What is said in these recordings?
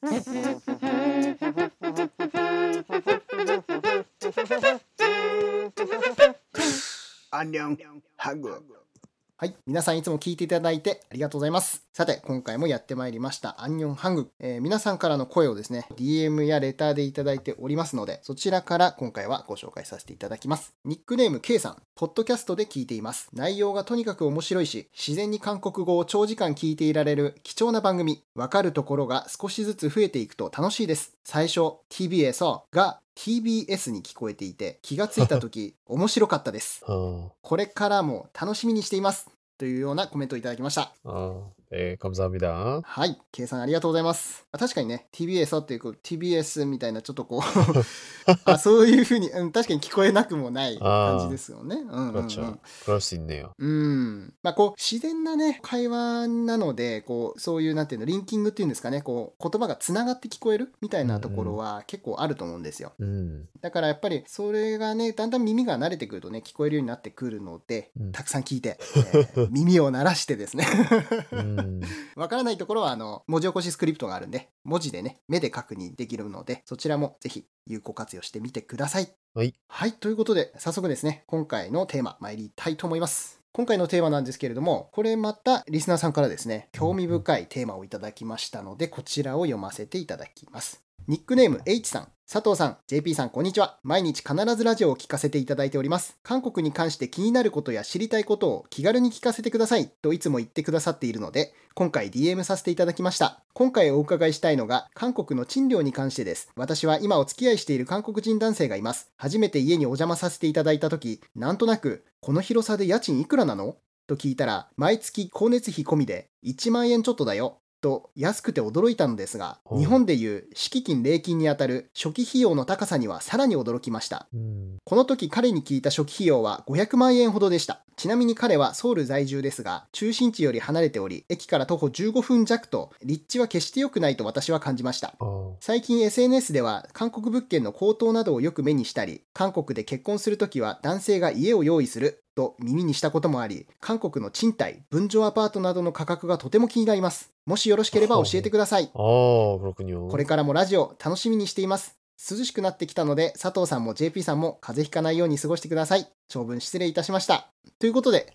はい、皆さんいつも聞いていただいてありがとうございます。さて今回もやってまいりましたアンニョンハング、皆さんからの声をですね DM やレターでいただいておりますので、そちらから今回はご紹介させていただきます。ニックネーム K さん、ポッドキャストで聞いています。内容がとにかく面白いし、自然に韓国語を長時間聞いていられる貴重な番組、わかるところが少しずつ増えていくと楽しいです。最初 TBS がTBS に聞こえていて、気がついた時面白かったですこれからも楽しみにしていますというようなコメントをいただきました。감사합니다。はい、Kさんありがとうございます。確かにね、TBS っていうこう TBS みたいなちょっとこうあ、そういう風に、うん、確かに聞こえなくもない感じですよね。うんうんうん。그럴 수 있네요。うん。まあこう自然なね会話なので、こうそういうなんていうのリンキングっていうんですかね、こう言葉がつながって聞こえるみたいなところは結構あると思うんですよ。うん。だからやっぱりそれがねだんだん耳が慣れてくるとね聞こえるようになってくるので、たくさん聞いて、耳を鳴らしてですね。わからないところは文字起こしスクリプトがあるんで、文字でね目で確認できるので、そちらもぜひ有効活用してみてください。はい、はい、ということで早速ですね今回のテーマ参りたいと思います。今回のテーマなんですけれども、これまたリスナーさんからですね興味深いテーマをいただきましたので、こちらを読ませていただきます。ニックネーム H さん、佐藤さん、JP さん、こんにちは。毎日必ずラジオを聞かせていただいております。韓国に関して気になることや知りたいことを気軽に聞かせてくださいといつも言ってくださっているので、今回 DM させていただきました。今回お伺いしたいのが韓国の賃料に関してです。私は今お付き合いしている韓国人男性がいます。初めて家にお邪魔させていただいたとき、なんとなくこの広さで家賃いくらなの？と聞いたら、毎月光熱費込みで1万円ちょっとだよ。と安くて驚いたのですが、日本でいう敷金礼金にあたる初期費用の高さにはさらに驚きました。この時彼に聞いた初期費用は500万円ほどでした。ちなみに彼はソウル在住ですが、中心地より離れており、駅から徒歩15分弱と立地は決して良くないと私は感じました。最近 SNS では韓国物件の高騰などをよく目にしたり、韓国で結婚するときは男性が家を用意すると耳にしたこともあり、韓国の賃貸、分譲アパートなどの価格がとても気になります。もしよろしければ教えてください。これからもラジオ楽しみにしています。涼しくなってきたので、佐藤さんも JP さんも風邪ひかないように過ごしてください。長文失礼いたしました。ということで、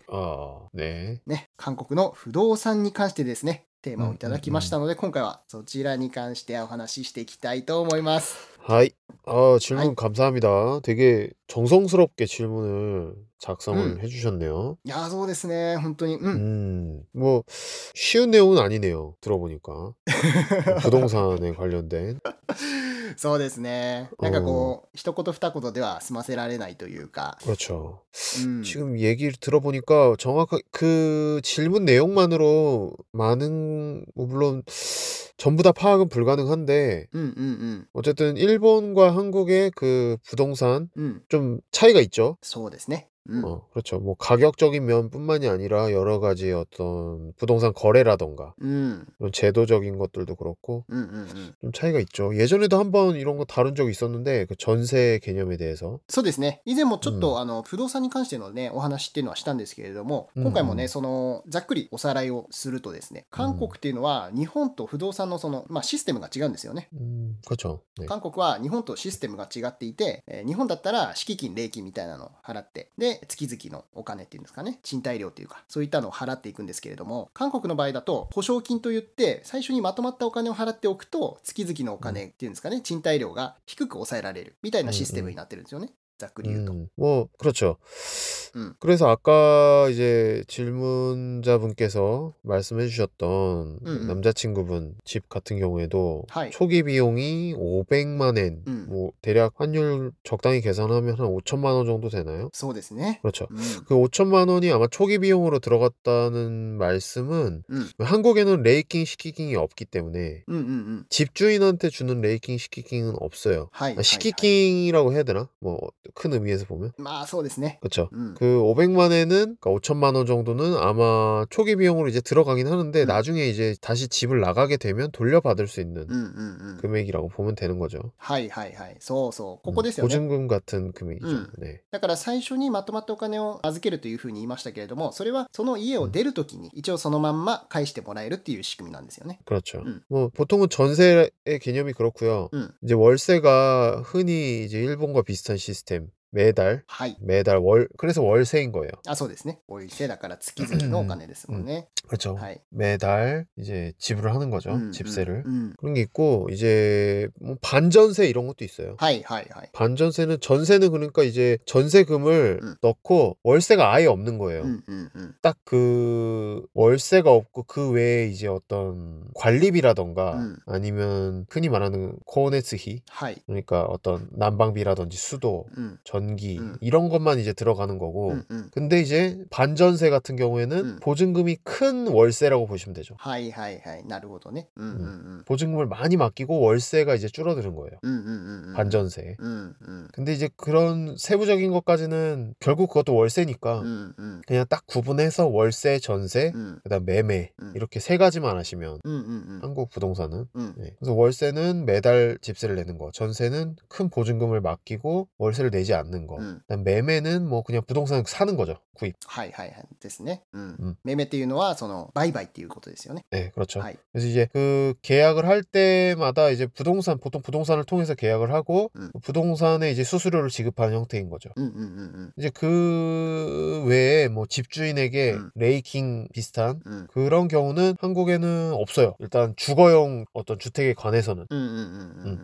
ね、韓国の不動産に関してですね、テーマをいただきましたので、今回はそちらに関してお話ししていきたいと思います。はい。질문 감사합니다. 되게 정성스럽게 질문을 작성을 해주셨네요. 야, そうですね. 本当に. 뭐 쉬운 내용은 아니네요. 들어보니까 부동산에 관련된. そうですね. なんかこう 一言二言では済ませられないというか. 그렇죠. 지금 얘기를 들어보니까 정확하게 그 질문 내용만으로 많은 뭐 물론 전부 다 파악은 불가능한데 어쨌든 일본과 한국의 그 부동산 좀 차이가 있죠. そうですね. 그렇죠. 뭐 가격적인 면뿐만이 아니라 여러 가지 어떤 부동산 거래라던가 제도적인 것들도 그렇고 좀 차이가 있죠. 예전에도 한번 이런 거 다룬 적이 있었는데 그 전세 개념에 대해서. そうですね。以前もちょっと不動産に関してのねお話っていうのはしたんですけれども、今回もねそのざっくりおさらいをするとですね、韓国っていうのは日本と不動産のそのシステムが違うんですよね。韓国は日本とシステムが違っていて、日本だったら敷金礼金みたいなのを払って、月々のお金っていうんですかね、賃貸料っていうかそういったのを払っていくんですけれども、韓国の場合だと保証金といって最初にまとまったお金を払っておくと月々のお金っていうんですかね、賃貸料が低く抑えられるみたいなシステムになってるんですよね。ざっくり言うと。뭐 그렇죠. 그래서 아까 이제 질문자분께서 말씀해주셨던 남자친구분 집 같은 경우에도 초기 비용이 500만 엔, 뭐 대략 환율 적당히 계산하면 한 5천만 원 정도 되나요? そうですね. 그렇죠. 그 5천만 원이 아마 초기 비용으로 들어갔다는 말씀은 한국에는 레이킹 식기킹이 없기 때문에 집주인한테 주는 레이킹 식기킹은 없어요. 식기킹이라고 해야 되나? 뭐 큰 의미에서 보면. 그렇죠. 그 500만 엔은 그러니까 5천만 원 정도는 아마 초기 비용으로 이제 들어가긴 하는데 나중에 이제 다시 집을 나가게 되면 돌려받을 수 있는 금액이라고 보면 되는 거죠. はいはいはい。そうそう。ここですよね。 보증금 같은 금액이죠. 네. だから最初にまとまってお金を預けるというふうに言いましたけれども、それはその家を出るときに一応そのまんま返してもらえるっていう仕組みなんですよね。 그렇죠. 뭐 보통은 전세의 개념이 그렇고요. 이제 월세가 흔히 이제 일본과 비슷한 시스템. 매달 월 그래서 월세인 거예요. 아, そうですね. 월세だから 月々のお金ですもんね. 그렇죠. 매달 이제 지불을 하는 거죠. 집세를. 그런 게 있고 이제 뭐 반전세 이런 것도 있어요. 반전세는 전세는 그러니까 이제 전세금을 넣고 월세가 아예 없는 거예요. 딱 그 월세가 없고 그 외에 이제 어떤 관리비라던가 아니면 흔히 말하는 코네츠히. 그러니까 어떤 난방비라든지 수도 전기 이런 것만 이제 들어가는 거고 근데 이제 반전세 같은 경우에는 보증금이 큰 월세라고 보시면 되죠. 보증금을 많이 맡기고 월세가 이제 줄어드는 거예요. 반전세. 근데 이제 그런 세부적인 것까지는 결국 그것도 월세니까 그냥 딱 구분해서 월세, 전세, 그다음 매매 이렇게 세 가지만 하시면 한국 부동산은 네. 그래서 월세는 매달 집세를 내는 거, 전세는 큰 보증금을 맡기고 월세를 내지 않는 거. 매매는 뭐 그냥 부동산 사는 거죠. 구입. はいはいはいですね. 매매っていうのはその売買っていうことですよね. 네, 그렇죠. 그래서 이제 그 계약을 할 때마다 이제 부동산 보통 부동산을 통해서 계약을 하고 부동산에 이제 수수료를 지급하는 형태인 거죠. 이제 그 외에 뭐 집주인에게 레이킹 비슷한 그런 경우는 한국에는 없어요. 일단 주거용 어떤 주택에 관해서는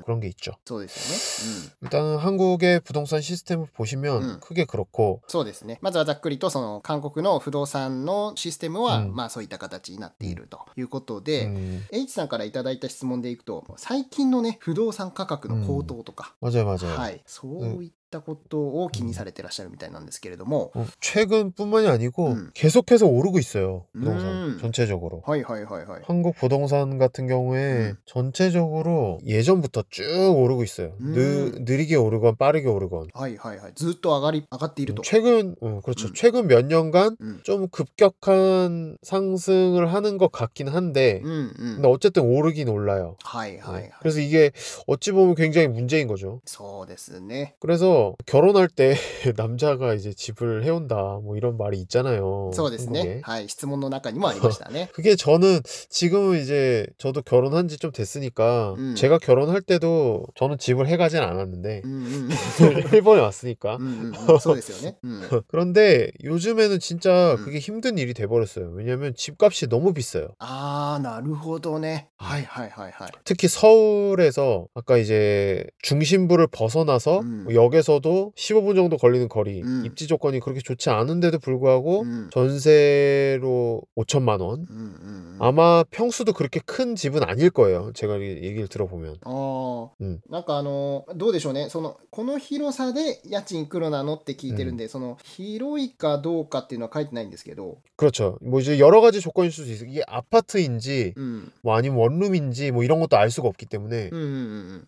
그런 게 있죠. そうですね. 일단 한국의 부동산 시스템을 보시면 크게 그렇고 そうですね。まずはざっくりとその韓国の不動産のシステムはまあそういった形になっているということで H さんからいただいた質問でいくと最近のね不動産価格の高騰とか、そういった ことを気にされてらっしゃるみたいなんですけれども 최근뿐만이 아니고 계속해서 오르고 있어요. 부동산 전체적으로. 한국 부동산 같은 경우에 전체적으로 예전부터 쭉 오르고 있어요. 느리게 오르건 빠르게 오르건. ずっと上がっていると. 최근 그렇죠. 최근 몇 년간 좀 급격한 상승을 하는 것 같긴 한데 근데 어쨌든 오르긴 올라요. 네. 그래서 이게 어찌 보면 굉장히 문제인 거죠. 그래서 결혼할 때 남자가 이제 집을 해온다 뭐 이런 말이 있잖아요. そうですね. 質問の中にもありましたね. 그게 저는 지금은 이제 저도 결혼한 지 좀 됐으니까 제가 결혼할 때도 저는 집을 해가진 않았는데 일본에 왔으니까. そうですよね. 그런데 요즘에는 진짜 그게 힘든 일이 돼버렸어요. 왜냐하면 집값이 너무 비싸요. 아, なるほどね. 특히 서울에서 아까 이제 중심부를 벗어나서 역에서도 15분 정도 걸리는 거리 입지 조건이 그렇게 좋지 않은데도 불구하고 전세로 5천만 원 아마 평수도 그렇게 큰 집은 아닐 거예요. 제가 얘기를 들어보면 なんかどうでしょうね。この広さで家賃いくらなのって聞いてるんで、その広いかどうかっていうのは書いてないんですけど 그렇죠. 뭐 이제 여러 가지 조건일 수도 있어요. 이게 아파트인지 뭐 아니면 원룸인지 뭐 이런 것도 알 수가 없기 때문에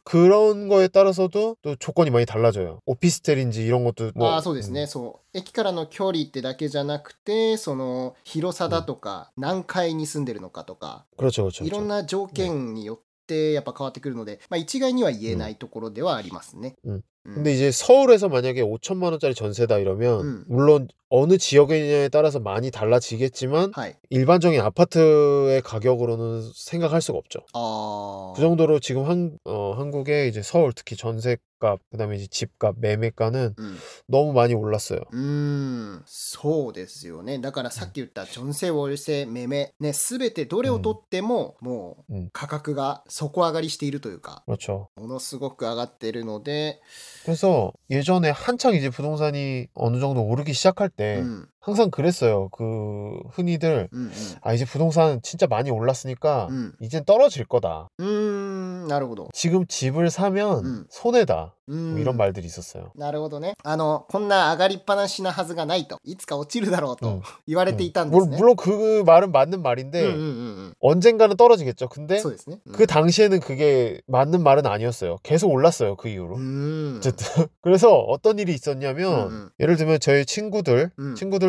그런 거에 따라서도 또 조건이 많이 달라져요. 오피스텔인지 이런 것도 뭐 아, そうですね。そう。駅からの距離ってだけじゃなくて、その広さだとか、何階に住んでるのかとか。 그렇죠, 그렇죠. いろんな条件によってやっぱ変わってくるので、まあ一概には言えないところではありますね。 근데 이제 서울에서 만약에 5천만 원짜리 전세다 이러면 물론 어느 지역이냐에 따라서 많이 달라지겠지만 일반적인 아파트의 가격으로는 생각할 수가 없죠. 그 정도로 지금 한국의 이제 서울 특히 전세값 그다음에 이제 집값 매매가는 너무 많이 올랐어요. そうですよね。だからさっき言った、전세、월세、매매、ね、すべてどれを取ってももう価格が底上がりしているというか。 그렇죠. ものすごく上がっているので 그래서 예전에 한창 이제 부동산이 어느 정도 오르기 시작할 때 항상 그랬어요. 그 흔히들 아 이제 부동산 진짜 많이 올랐으니까 이젠 떨어질 거다. 지금 집을 사면 손해다. 이런 말들이 있었어요. なるほどね. こんな 上がりっぱなしな はずがないと. いつか 落ちるだろうと 言われていたんですね. 물론 그 말은 맞는 말인데 언젠가는 떨어지겠죠. 근데 그 당시에는 그게 맞는 말은 아니었어요. 계속 올랐어요. 그 이후로. 어쨌든 그래서 어떤 일이 있었냐면 예를 들면 저희 친구들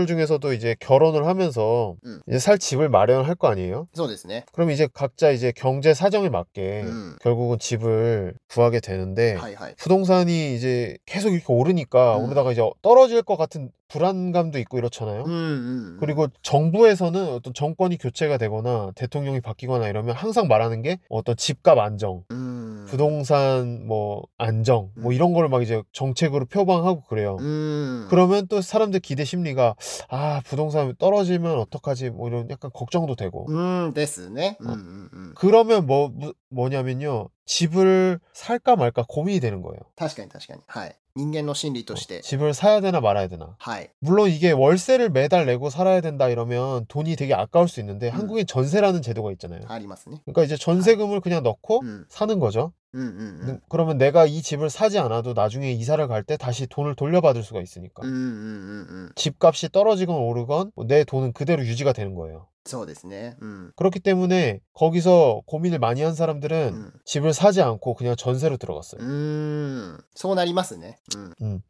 중에서도 이제 결혼을 하면서 이제 살 집을 마련할 거 아니에요? そうですね. 그럼 이제 각자 이제 경제 사정에 맞게 결국은 집을 구하게 되는데 부동산이 이제 계속 이렇게 오르니까 오르다가 이제 떨어질 것 같은 불안감도 있고 이렇잖아요. 그리고 정부에서는 어떤 정권이 교체가 되거나 대통령이 바뀌거나 이러면 항상 말하는 게 어떤 집값 안정, 부동산 뭐 안정 뭐 이런 걸 막 이제 정책으로 표방하고 그래요. 그러면 또 사람들 기대 심리가 아 부동산 떨어지면 어떡하지 뭐 이런 약간 걱정도 되고. 됐네. 그러면 뭐냐면요 집을 살까 말까 고민이 되는 거예요. 確かに確かに. 人間の心理として 집을 사야 되나 말아야 되나. 물론 이게 월세를 매달 내고 살아야 된다 이러면 돈이 되게 아까울 수 있는데 한국엔 전세라는 제도가 있잖아요. 그러니까 이제 전세금을 그냥 넣고 사는 거죠. 그러면 내가 이 집을 사지 않아도 나중에 이사를 갈 때 다시 돈을 돌려받을 수가 있으니까 집값이 떨어지건 오르건 내 돈은 그대로 유지가 되는 거예요. そうですね. 그렇기 때문에 거기서 고민을 많이 한 사람들은 집을 사지 않고 그냥 전세로 들어갔어요. そうなりますね.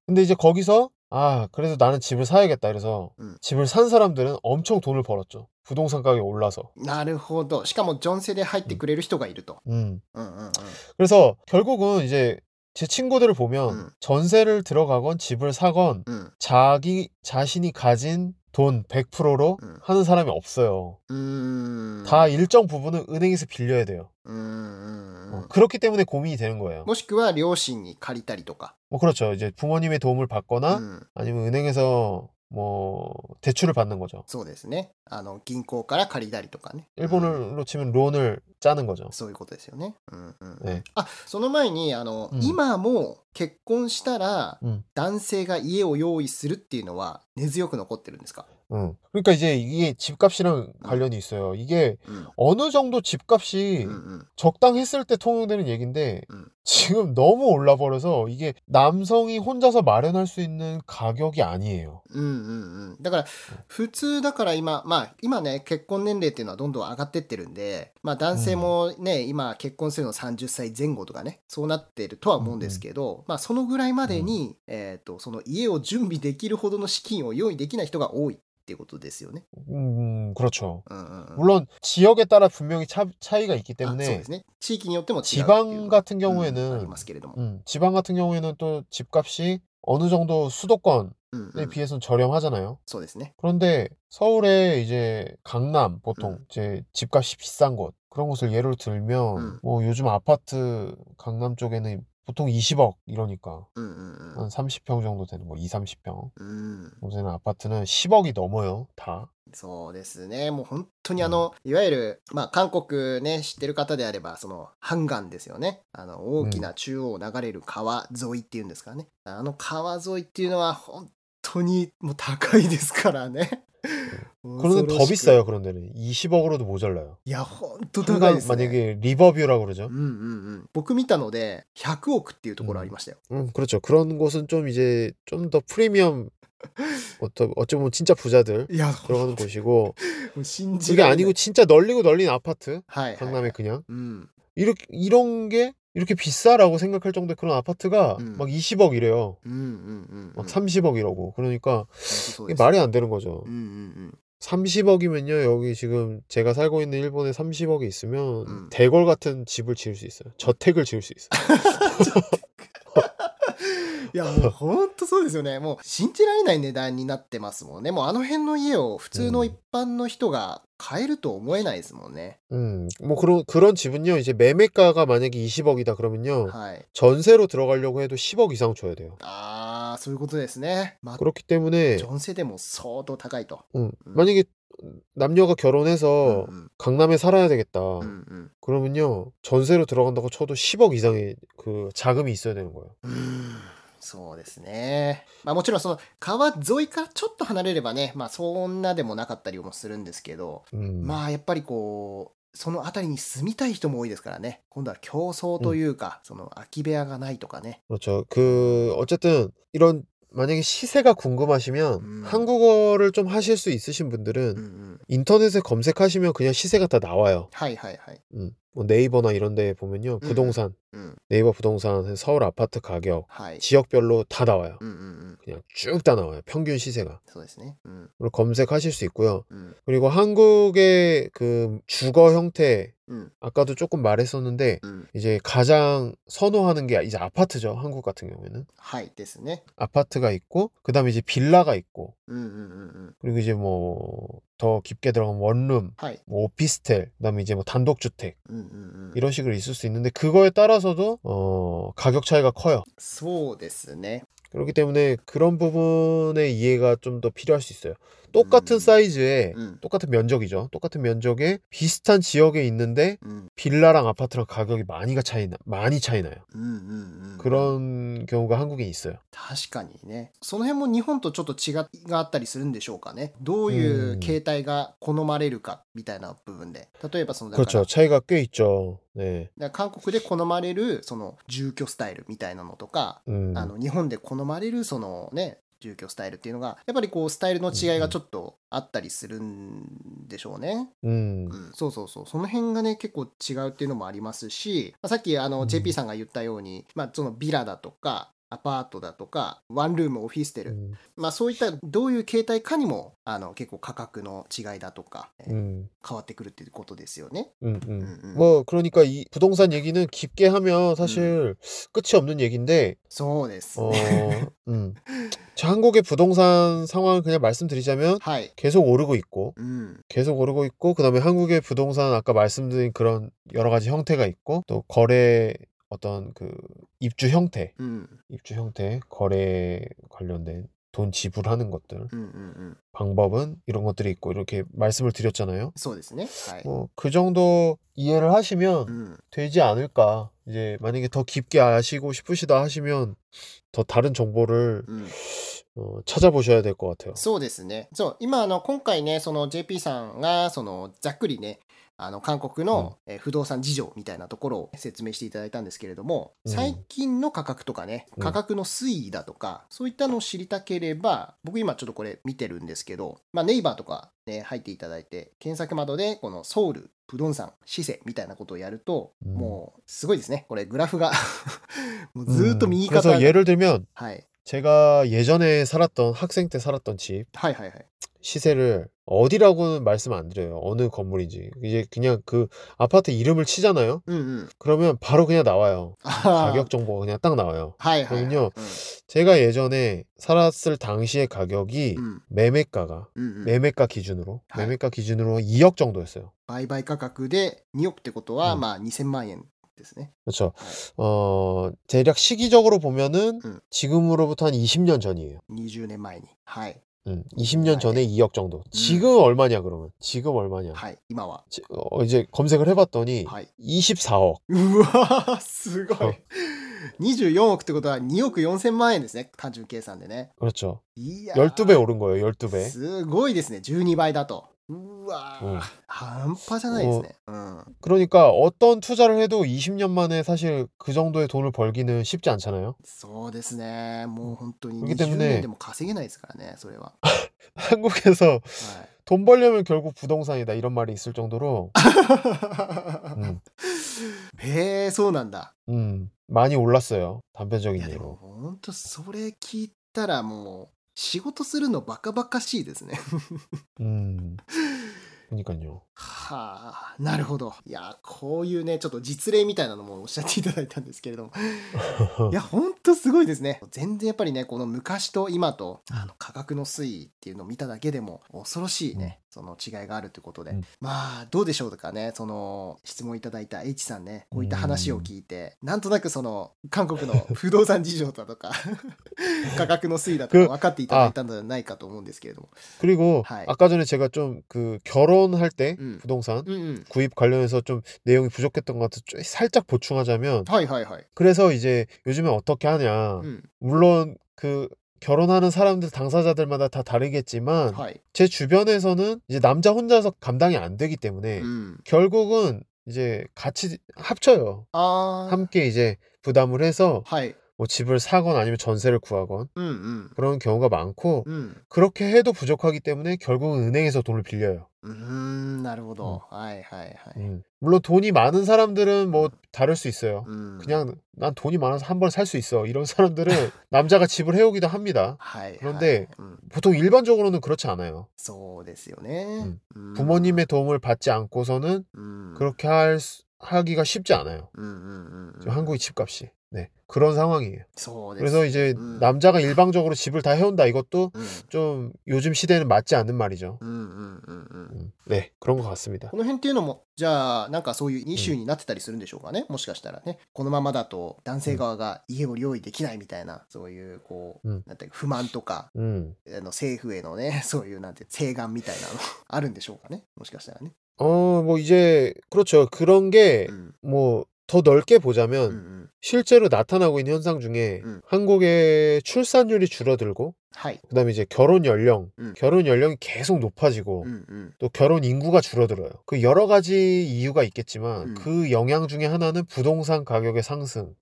근데 이제 거기서 아 그래서 나는 집을 사야겠다 그래서 집을 산 사람들은 엄청 돈을 벌었죠. 부동산 가격이 올라서. なるほど. しかも전세で入ってくれる人がいると. 그래서 결국은 이제 제 친구들을 보면 전세를 들어가건 집을 사건 자기 자신이 가진 돈 100%로 하는 사람이 없어요. 다 일정 부분은 은행에서 빌려야 돼요. 그렇기 때문에 고민이 되는 거예요. もしくは両親に借りたりとか. 뭐 그렇죠. 이제 부모님의 도움을 받거나 아니면 은행에서 뭐 대출을 받는 거죠. そうですね. 銀行から借りたりとかね. 일본어로 치면 론을 짜는 거죠. そういうことですよね. 네. 아, その前に今も結婚したら 男性が 家を用意するっていうのは 根強く残ってるんですか? 그러니까 이제 이게 집값이랑 관련이 있어요. 이게 어느 정도 집값이 적당했을 때 통용되는 얘기인데 지금 너무 올라버려서 이게 남성이 혼자서 마련할 수 있는 가격이 아니에요. だから普通だから今まあ今ね結婚年齢っていうのはどんどん上がってってるんでまあ男性もね今結婚するの 30歳前後とかねそうなってるとは思うんですけどまあそのぐらいまでに その家を準備できるほどの資金を用意できない人が多い っていうことですよね. 그렇죠. 물론 지역에 따라 분명히 차이가 있기 때문에 지방 같은 경우에는 지방 같은 경우에는 또 집값이 어느 정도 수도권에 비해서는 저렴하잖아요. 그런데 서울에 이제 강남 보통 이제 집값이 비싼 곳 그런 곳을 예로 들면 뭐 요즘 아파트 강남 쪽에는 보통 20억 이러니까 한 30평 정도 되는 거 20-30평 요새는 아파트는 10억이 넘어요 다. そうですねもう本当にいわゆるまあ韓国ね知ってる方であればそのハンガンですよねあの大きな中央を流れる川沿いっていうんですかねあの川沿いっていうのは本当にもう高いですからね 그런데 더 비싸요. 그런 데는 20억으로도 모자라요. 야, 한강 만약에 리버뷰라고 그러죠. 僕見たので 100억っていうところありましたよ. 그렇죠. 그런 곳은 좀 이제 좀 더 프리미엄 어쩌면 진짜 부자들 야, 들어가는 곳이고 그게 아니고 진짜 널리고 널린 아파트 강남에 그냥 이런 게 이렇게 비싸라고 생각할 정도의 그런 아파트가 막 20억 이래요. 막 30억 이러고. 그러니까 이게 말이 안 되는 거죠. 30억이면요. 여기 지금 제가 살고 있는 일본에 30억이 있으면 대궐 같은 집을 지을 수 있어요. 저택을 지을 수 있어요. いやもう本当そうですよねもう信じられない値段になってますもんねもうあの辺の家を普通の一般の人が買えると思えないですもんね. 뭐 그런 집은요 이제 매매가가 만약에 20억이다 그러면요 전세로 들어가려고 해도 10억 이상 줘야 돼요. 아, そういうことですね. 그렇기 때문에 전세도 뭐 서도 高いと. 만약에 남녀가 결혼해서 강남에 살아야 되겠다. 그러면요 전세로 들어간다고 쳐도 10억 이상의 그 자금이 있어야 되는 거예요. そうですねまあもちろんその川沿いからちょっと離れればねまあそんなでもなかったりもするんですけどまあやっぱりこうその辺りに住みたい人も多いですからね。今度は競争というか、その空き部屋がないとかね. 그렇죠. 그 어쨌든 이런 만약에 시세가 궁금하시면 한국어를 좀 하실 수 있으신 분들은 인터넷에 검색하시면 그냥 시세가 다 나와요. 뭐 네이버나 이런 데 보면요. 부동산, 네이버 부동산, 서울 아파트 가격, 지역별로 다 나와요. 그냥 쭉 다 나와요. 평균 시세가. 검색하실 수 있고요. 그리고 한국의 그 주거 형태 아까도 조금 말했었는데 이제 가장 선호하는 게 이제 아파트죠. 한국 같은 경우에는. 아파트가 있고 그다음에 이제 빌라가 있고. 그리고 이제 뭐 더 깊게 들어가면 원룸, 뭐 오피스텔, 그다음에 이제 뭐 단독주택 이런 식으로 있을 수 있는데 그거에 따라서도 가격 차이가 커요. そうですね. 그렇기 때문에 그런 부분의 이해가 좀 더 필요할 수 있어요. 똑같은 사이즈에 똑같은 면적이죠. 똑같은 면적에 비슷한 지역에 있는데 빌라랑 아파트랑 가격이 많이 차이나요. 그런 경우가 한국에 있어요. 確かにね。その辺も日本とちょっと違があったりするんでしょうかね。どういう形態が好まれるかみたいな部分で。例えばその 그렇죠. 차이가 꽤 있죠. 네. 韓国で好まれるその住居スタイルみたいなのとか、日本で好まれるそのね。 住居スタイルっていうのがやっぱりこうスタイルの違いがちょっとあったりするんでしょうね。そうそうそう。その辺がね結構違うっていうのもありますし、さっきJP さんが言ったように、そのビラだとかアパートだとかワンルームオフィステル、そういったどういう形態かにも結構価格の違いだとか、変わってくるっていうことですよね。뭐 그러니까 이 부동산 얘기는 깊게 하면 사실 끝이 없는 얘기인데. そうですね。 자, 한국의 부동산 상황을 그냥 말씀드리자면 계속 오르고 있고 계속 오르고 있고 그다음에 한국의 부동산 아까 말씀드린 그런 여러 가지 형태가 있고 또 거래 어떤 그 입주 형태, 거래 관련된 돈 지불하는 것들 방법은 이런 것들이 있고 이렇게 말씀을 드렸잖아요. 뭐 그 정도 이해를 하시면 되지 않을까. 이제 만약에 더 깊게 아시고 싶으시다 하시면 더 다른 정보를 찾아보셔야 될 것 같아요. そうですね。今今回ねその JP さんがそのざっくりね韓国の不動産事情みたいなところを説明していただいたんですけれども、最近の価格とかね、価格の推移だとかそういったのを知りたければ、僕今ちょっとこれ見てるんですけど、ネイバーとかね入っていただいて検索窓でこのソウル不動産シセみたいなことをやると、もうすごいですね。これグラフがもうずっと右肩上がり。 예를 들면 제가 예전에 살았던 학생 때 살았던 집 시세를 어디라고는 말씀 안 드려요. 어느 건물인지. 이제 그냥 그 아파트 이름을 치잖아요. 그러면 바로 그냥 나와요. 가격 정보가 그냥 딱 나와요. 그럼요. 제가 예전에 살았을 당시의 가격이 매매가가 매매가 기준으로 2억 정도였어요. 바이바이 가격에 2억ってことは 2,000만 원. ですね. 그렇죠. 대략 시기적으로 보면은 지금으로부터 한 20년 전이에요. 20년前に. 20년 전에 2억 정도. 지금 얼마냐 그러면? 지금 얼마냐? 이마와. 이제 검색을 해 봤더니 24억. 우와, すごい. 24억ってことは 2억 4,000만 원です ね. 단순 계산でね. 그렇죠. 12배 오른 거예요. 12배. すごいですね. 12倍だと. 우와, 한파じゃないですね. 그러니까 어떤 투자를 해도 20년 만에 사실 그 정도의 돈을 벌기는 쉽지 않잖아요. そうですね. 뭐, 本当に 20년에도 稼げないですからね,それは. 한국에서 돈 벌려면 결국 부동산이다 이런 말이 있을 정도로. 에, そうなんだ. 많이 올랐어요. 단편적인 예로. 本当それ聞いたらもう 仕事するのバカバカしいですね。うん。なるほど。いや、こういうね、ちょっと実例みたいなのもおっしゃっていただいたんですけれども、いや、ほんとすごいですね。全然やっぱりね、この昔と今と価格の推移っていうのを見ただけでも恐ろしいね、その違いがあるということで。まあどうでしょうとかね、その 質問いただいた H さんね、こういった話を聞いて、なんとなくその韓国の不動産事情だとか 価格の推移だとか 分かっていただいたんじゃないかと思うんですけれども。 그리고 아까 전에 제가 좀 그 결혼할 때 부동산 구입 관련해서 좀 내용이 부족했던 것 같아서 살짝 보충하자면, 그래서 이제 요즘에 어떻게 하냐, 물론 그 결혼하는 사람들 당사자들마다 다 다르겠지만 제 주변에서는 이제 남자 혼자서 감당이 안 되기 때문에 결국은 이제 같이 합쳐요. 함께 이제 부담을 해서 뭐 집을 사건 아니면 전세를 구하건 그런 경우가 많고 그렇게 해도 부족하기 때문에 결국은 은행에서 돈을 빌려요. なるほど。はいはいはい。 물론 돈이 많은 사람들은 뭐 다를 수 있어요. 그냥 난 돈이 많아서 한 번 살 수 있어. 이런 사람들은 남자가 집을 해오기도 합니다. 그런데 보통 일반적으로는 그렇지 않아요. そうですよね. 부모님의 도움을 받지 않고서는 그렇게 하기가 쉽지 않아요. 한국의 집값이. 네, 그런 상황이에요. 그래서 이제 남자가 일방적으로 집을 다 해온다 이것도 좀 요즘 시대에는 맞지 않는 말이죠. 네, 그런 것 같습니다. この辺っていうのもじゃあなんかそういうイシューになってたりするんでしょうかね。もしかしたらね。このままだと男性側が家を用意できないみたいなそういうこうなんて不満とか政府へのねそういうなんて請願みたいなのあるんでしょうかね。もしかしたらね。 더 넓게 보자면 실제로 나타나고 있는 현상 중에 한국의 출산율이 줄어들고 그다음에 이제 결혼 연령, 결혼 연령이 계속 높아지고 또 결혼 인구가 줄어들어요. 그 여러 가지 이유가 있겠지만 그 영향 중에 하나는 부동산 가격의 상승.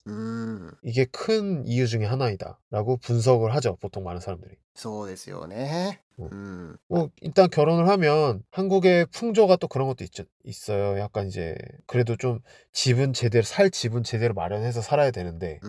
이게 큰 이유 중에 하나이다라고 분석을 하죠. 보통 많은 사람들이. そうですよね. 뭐 일단 결혼을 하면 한국의 풍조가 또 그런 것도 있어요. 약간 이제 그래도 좀 집은 제대로 살 집은 제대로 마련해서 살아야 되는데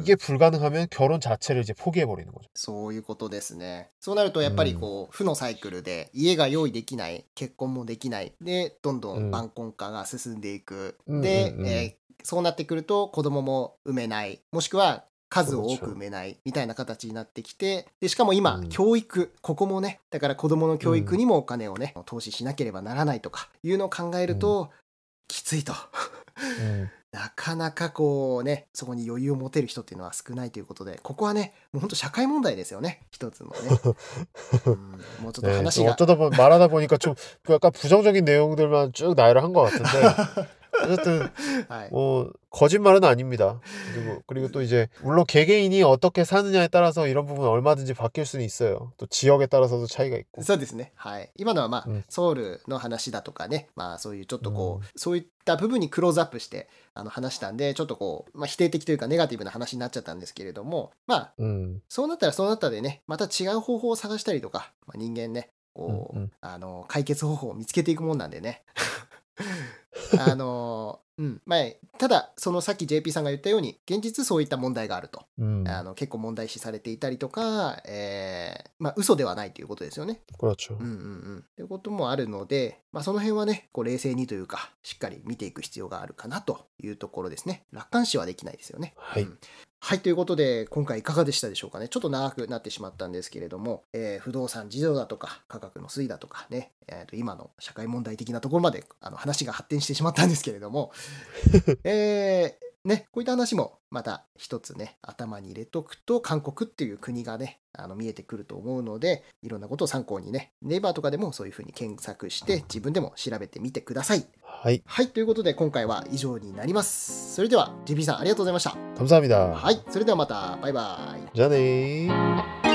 이게 불가능하면 결혼 자체를 이제 포기해 버리는 거죠. そういうことですね。そうなるとやっぱりこう負のサイクルで家が用意できない、結婚もできないで、どんどん晩婚化が進んでいく。で、そうなってくると子供も産めない、もしくは 数を多く埋めないみたいな形になってきて、 でしかも今、 教育ここもねだから子供の教育にもお金をね、 投資しなければならないとかいうのを考えると、 きついと。 なかなかこうねそこに余裕を持てる人っていうのは少ないということで、ここはねもうほんと社会問題ですよね。一つのね。もうちょっと話が 어쩌다 말하다 보니까 좀 약간 부정적인 내용들만 쭉 나열을 한 것 같은데. 어쨌든 뭐 거짓말은 아닙니다. 그리고 또 이제 물론 개개인이 어떻게 사느냐에 따라서 이런 부분은 얼마든지 바뀔 수는 있어요. 또 지역에 따라서도 차이가 있고. そうですね。はい。今のはまあソウルの話だとかね、まあそういうちょっとこうそういった部分にクローズアップしてあの話したんで、ちょっとこうまあ否定的というかネガティブな話になっちゃったんですけれれども、まあそうなったらそうなったでねまた違う方法を探したりとか人間ね。 まあただそのさっきJPさんが言ったように現実そういった問題があると結構問題視されていたりとかまあ嘘ではないということですよね。ということもあるので、まあその辺はねこう冷静にというかしっかり見ていく必要があるかなというところですね。楽観視はできないですよね。はい。 はい、ということで今回いかがでしたでしょうかね。ちょっと長くなってしまったんですけれども、不動産、自動だとか価格の推移だとかね、今の社会問題的なところまで話が発展してしまったんですけれども、ねこういった話もまた一つね頭に入れとくと韓国っていう国がね見てくると思うので、いろんなことを参考にねレバーとかでもそういうふうに検索して自分でも調べてみてください。 はいということで今回は以上になります。それではJPさんありがとうございました。감사합니다。はい、それではまたバイバイ。じゃあねー。